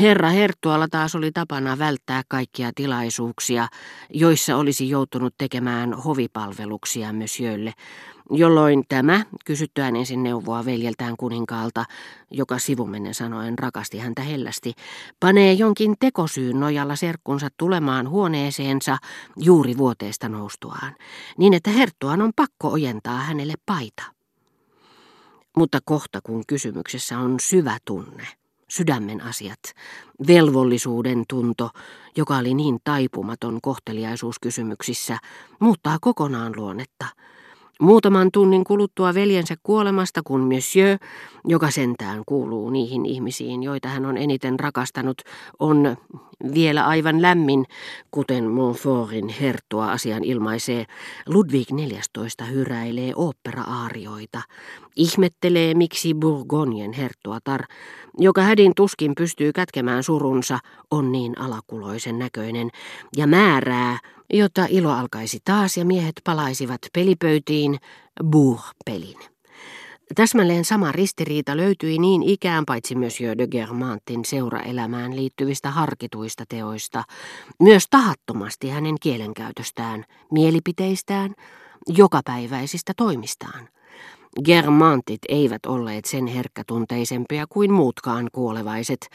Herra herttualla taas oli tapana välttää kaikkia tilaisuuksia, joissa olisi joutunut tekemään hovipalveluksia mösjölle, jolloin tämä, kysyttyään ensin neuvoa veljeltään kuninkalta, joka sivumennen sanoen rakasti häntä hellästi, panee jonkin tekosyyn nojalla serkkunsa tulemaan huoneeseensa juuri vuoteesta noustuaan, niin että herttuan on pakko ojentaa hänelle paita. Mutta kohta kun kysymyksessä on syvä tunne, sydämen asiat, velvollisuuden tunto, joka oli niin taipumaton kohteliaisuuskysymyksissä, muuttaa kokonaan luonnetta. Muutaman tunnin kuluttua veljensä kuolemasta, kun monsieur, joka sentään kuuluu niihin ihmisiin, joita hän on eniten rakastanut, on vielä aivan lämmin, kuten Montfortin herttua asian ilmaisee, Ludwig 14 hyräilee ooppera-aarioita, ihmettelee miksi Bourgognien herttuatar, joka hädin tuskin pystyy kätkemään surunsa, on niin alakuloisen näköinen ja määrää, jotta ilo alkaisi taas ja miehet palaisivat pelipöytiin Bourg-pelin. Täsmälleen sama ristiriita löytyi niin ikään paitsi myös Jöö de Guermantesin seuraelämään liittyvistä harkituista teoista, myös tahattomasti hänen kielenkäytöstään, mielipiteistään, jokapäiväisistä toimistaan. Guermantesit eivät olleet sen herkkätunteisempia kuin muutkaan kuolevaiset.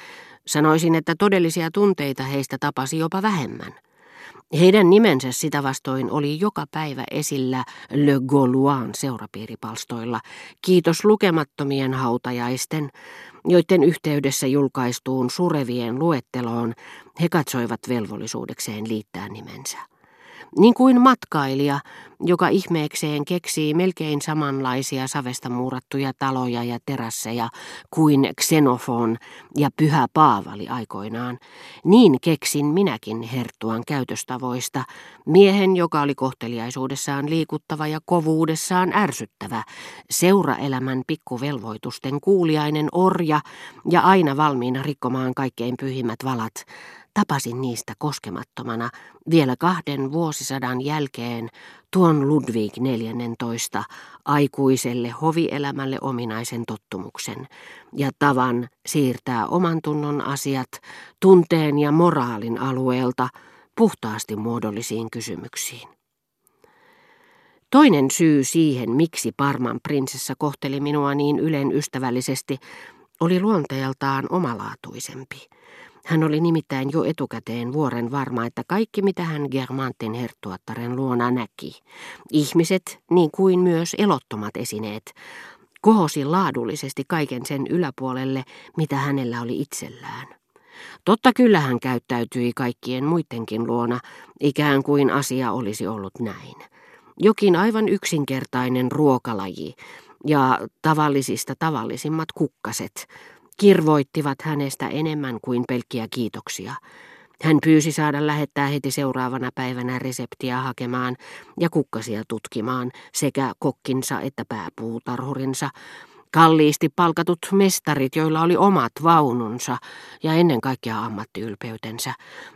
Sanoisin, että todellisia tunteita heistä tapasi jopa vähemmän. Heidän nimensä sitä vastoin oli joka päivä esillä Le Gauloisin seurapiiripalstoilla, kiitos lukemattomien hautajaisten, joiden yhteydessä julkaistuun surevien luetteloon he katsoivat velvollisuudekseen liittää nimensä. Niin kuin matkailija, joka ihmeekseen keksii melkein samanlaisia savesta muurattuja taloja ja terasseja kuin Xenofon ja Pyhä Paavali aikoinaan, niin keksin minäkin herttuan käytöstavoista, miehen, joka oli kohteliaisuudessaan liikuttava ja kovuudessaan ärsyttävä, seuraelämän pikkuvelvoitusten kuuliainen orja ja aina valmiina rikkomaan kaikkein pyhimmät valat. Tapasin niistä koskemattomana vielä 2 vuosisadan jälkeen tuon Ludwig 14 aikuiselle hovielämälle ominaisen tottumuksen ja tavan siirtää oman tunnon asiat tunteen ja moraalin alueelta puhtaasti muodollisiin kysymyksiin. Toinen syy siihen, miksi Parman prinsessa kohteli minua niin ylen ystävällisesti, oli luonteeltaan omalaatuisempi. Hän oli nimittäin jo etukäteen vuoren varma, että kaikki mitä hän Guermantesin herttuattaren luona näki, ihmiset niin kuin myös elottomat esineet, kohosi laadullisesti kaiken sen yläpuolelle, mitä hänellä oli itsellään. Totta kyllä hän käyttäytyi kaikkien muidenkin luona, ikään kuin asia olisi ollut näin. Jokin aivan yksinkertainen ruokalaji ja tavallisista tavallisimmat kukkaset kirvoittivat hänestä enemmän kuin pelkkiä kiitoksia. Hän pyysi saada lähettää heti seuraavana päivänä reseptiä hakemaan ja kukkasia tutkimaan sekä kokkinsa että pääpuutarhurinsa, kalliisti palkatut mestarit, joilla oli omat vaununsa ja ennen kaikkea ammattiylpeytensä,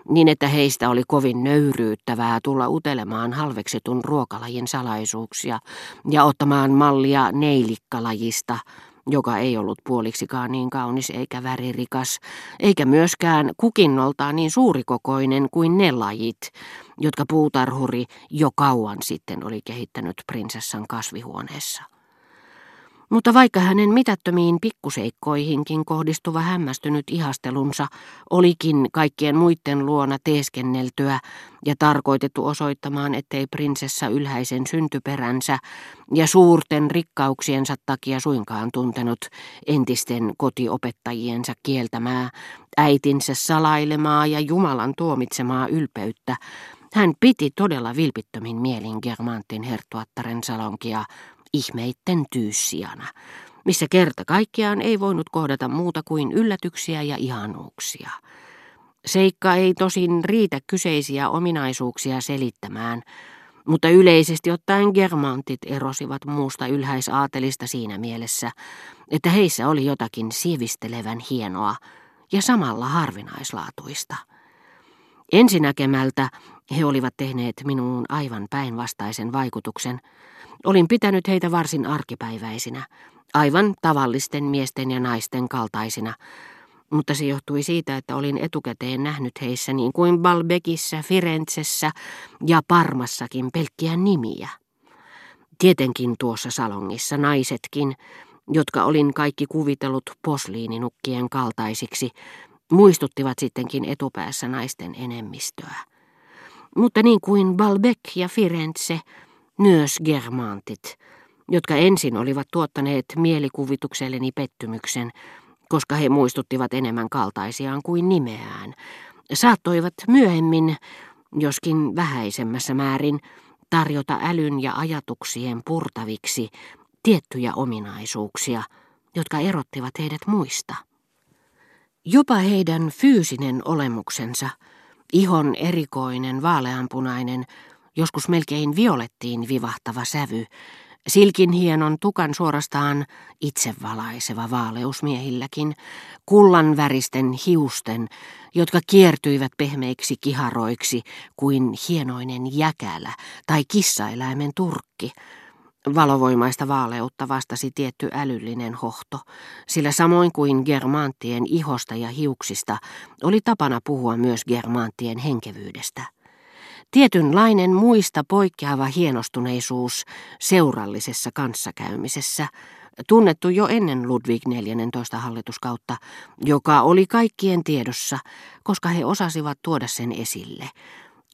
niin että heistä oli kovin nöyryyttävää tulla utelemaan halveksitun ruokalajin salaisuuksia ja ottamaan mallia neilikkalajista, joka ei ollut puoliksikaan niin kaunis eikä väririkas, eikä myöskään kukinnoltaan niin suurikokoinen kuin ne lajit, jotka puutarhuri jo kauan sitten oli kehittänyt prinsessan kasvihuoneessa. Mutta vaikka hänen mitättömiin pikkuseikkoihinkin kohdistuva hämmästynyt ihastelunsa olikin kaikkien muiden luona teeskenneltyä ja tarkoitettu osoittamaan, ettei prinsessa ylhäisen syntyperänsä ja suurten rikkauksiensa takia suinkaan tuntenut entisten kotiopettajiensa kieltämää, äitinsä salailemaa ja Jumalan tuomitsemaa ylpeyttä, hän piti todella vilpittömin mielin Guermantesin herttuattaren salonkia ihmeitten tyyssijana, missä kerta kaikkiaan ei voinut kohdata muuta kuin yllätyksiä ja ihanuuksia. Seikka ei tosin riitä kyseisiä ominaisuuksia selittämään, mutta yleisesti ottaen Guermantesit erosivat muusta ylhäisaatelista siinä mielessä, että heissä oli jotakin sivistelevän hienoa ja samalla harvinaislaatuista. Ensinäkemältä he olivat tehneet minuun aivan päinvastaisen vaikutuksen. Olin pitänyt heitä varsin arkipäiväisinä, aivan tavallisten miesten ja naisten kaltaisina, mutta se johtui siitä, että olin etukäteen nähnyt heissä niin kuin Balbekissä, Firenzessä ja Parmassakin pelkkiä nimiä. Tietenkin tuossa salongissa naisetkin, jotka olin kaikki kuvitellut posliininukkien kaltaisiksi, muistuttivat sittenkin etupäässä naisten enemmistöä. Mutta niin kuin Balbek ja Firenze, myös Guermantit, jotka ensin olivat tuottaneet mielikuvitukselleni pettymyksen, koska he muistuttivat enemmän kaltaisiaan kuin nimeään, saattoivat myöhemmin, joskin vähäisemmässä määrin, tarjota älyn ja ajatuksien purtaviksi tiettyjä ominaisuuksia, jotka erottivat heidät muista. Jopa heidän fyysinen olemuksensa, ihon erikoinen vaaleanpunainen, joskus melkein violettiin vivahtava sävy, silkin hienon tukan suorastaan itsevalaiseva vaaleus miehilläkin, kullan väristen hiusten, jotka kiertyivät pehmeiksi kiharoiksi kuin hienoinen jäkälä tai kissaeläimen turkki. Valovoimaista vaaleutta vastasi tietty älyllinen hohto, sillä samoin kuin Guermanttien ihosta ja hiuksista oli tapana puhua myös Guermanttien henkevyydestä. Tietynlainen muista poikkeava hienostuneisuus seurallisessa kanssakäymisessä, tunnettu jo ennen Ludwig 14. hallituskautta, joka oli kaikkien tiedossa, koska he osasivat tuoda sen esille.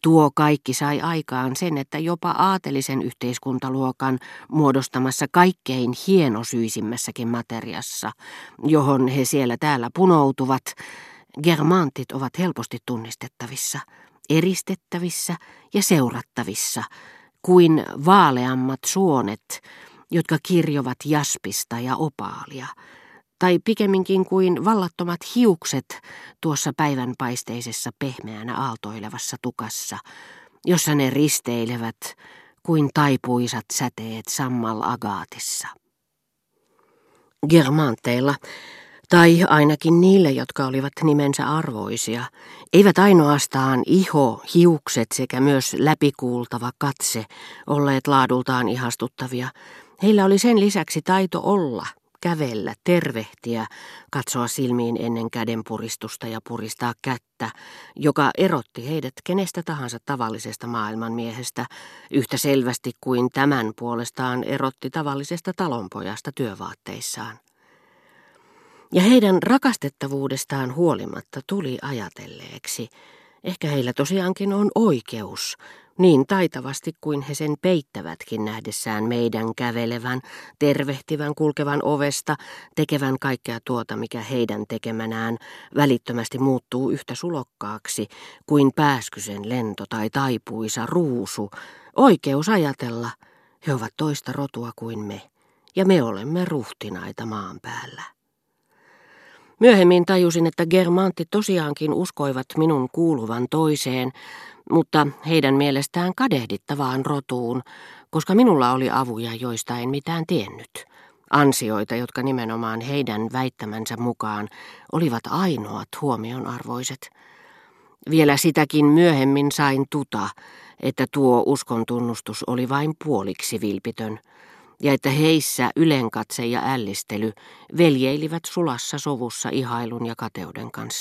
Tuo kaikki sai aikaan sen, että jopa aatelisen yhteiskuntaluokan muodostamassa kaikkein hienosyisimmässäkin materiassa, johon he siellä täällä punoutuvat, Guermantit ovat helposti tunnistettavissa, eristettävissä ja seurattavissa, kuin vaaleammat suonet, jotka kirjovat jaspista ja opaalia, tai pikemminkin kuin vallattomat hiukset tuossa päivänpaisteisessa pehmeänä aaltoilevassa tukassa, jossa ne risteilevät kuin taipuisat säteet sammalagaatissa. Guermanteilla, tai ainakin niille, jotka olivat nimensä arvoisia, eivät ainoastaan iho, hiukset sekä myös läpikuultava katse olleet laadultaan ihastuttavia. Heillä oli sen lisäksi taito olla, kävellä, tervehtiä, katsoa silmiin ennen kädenpuristusta ja puristaa kättä, joka erotti heidät kenestä tahansa tavallisesta maailmanmiehestä, yhtä selvästi kuin tämän puolestaan erotti tavallisesta talonpojasta työvaatteissaan. Ja heidän rakastettavuudestaan huolimatta tuli ajatelleeksi, ehkä heillä tosiaankin on oikeus, niin taitavasti kuin he sen peittävätkin nähdessään meidän kävelevän, tervehtivän, kulkevan ovesta, tekevän kaikkea tuota, mikä heidän tekemänään välittömästi muuttuu yhtä sulokkaaksi kuin pääskysen lento tai taipuisa ruusu. Oikeus ajatella, he ovat toista rotua kuin me, ja me olemme ruhtinaita maan päällä. Myöhemmin tajusin, että Guermantit tosiaankin uskoivat minun kuuluvan toiseen, mutta heidän mielestään kadehdittavaan rotuun, koska minulla oli avuja, joista en mitään tiennyt. Ansioita, jotka nimenomaan heidän väittämänsä mukaan olivat ainoat huomionarvoiset. Vielä sitäkin myöhemmin sain tuta, että tuo uskon tunnustus oli vain puoliksi vilpitön, ja että heissä ylenkatse ja ällistely veljeilivät sulassa sovussa ihailun ja kateuden kanssa.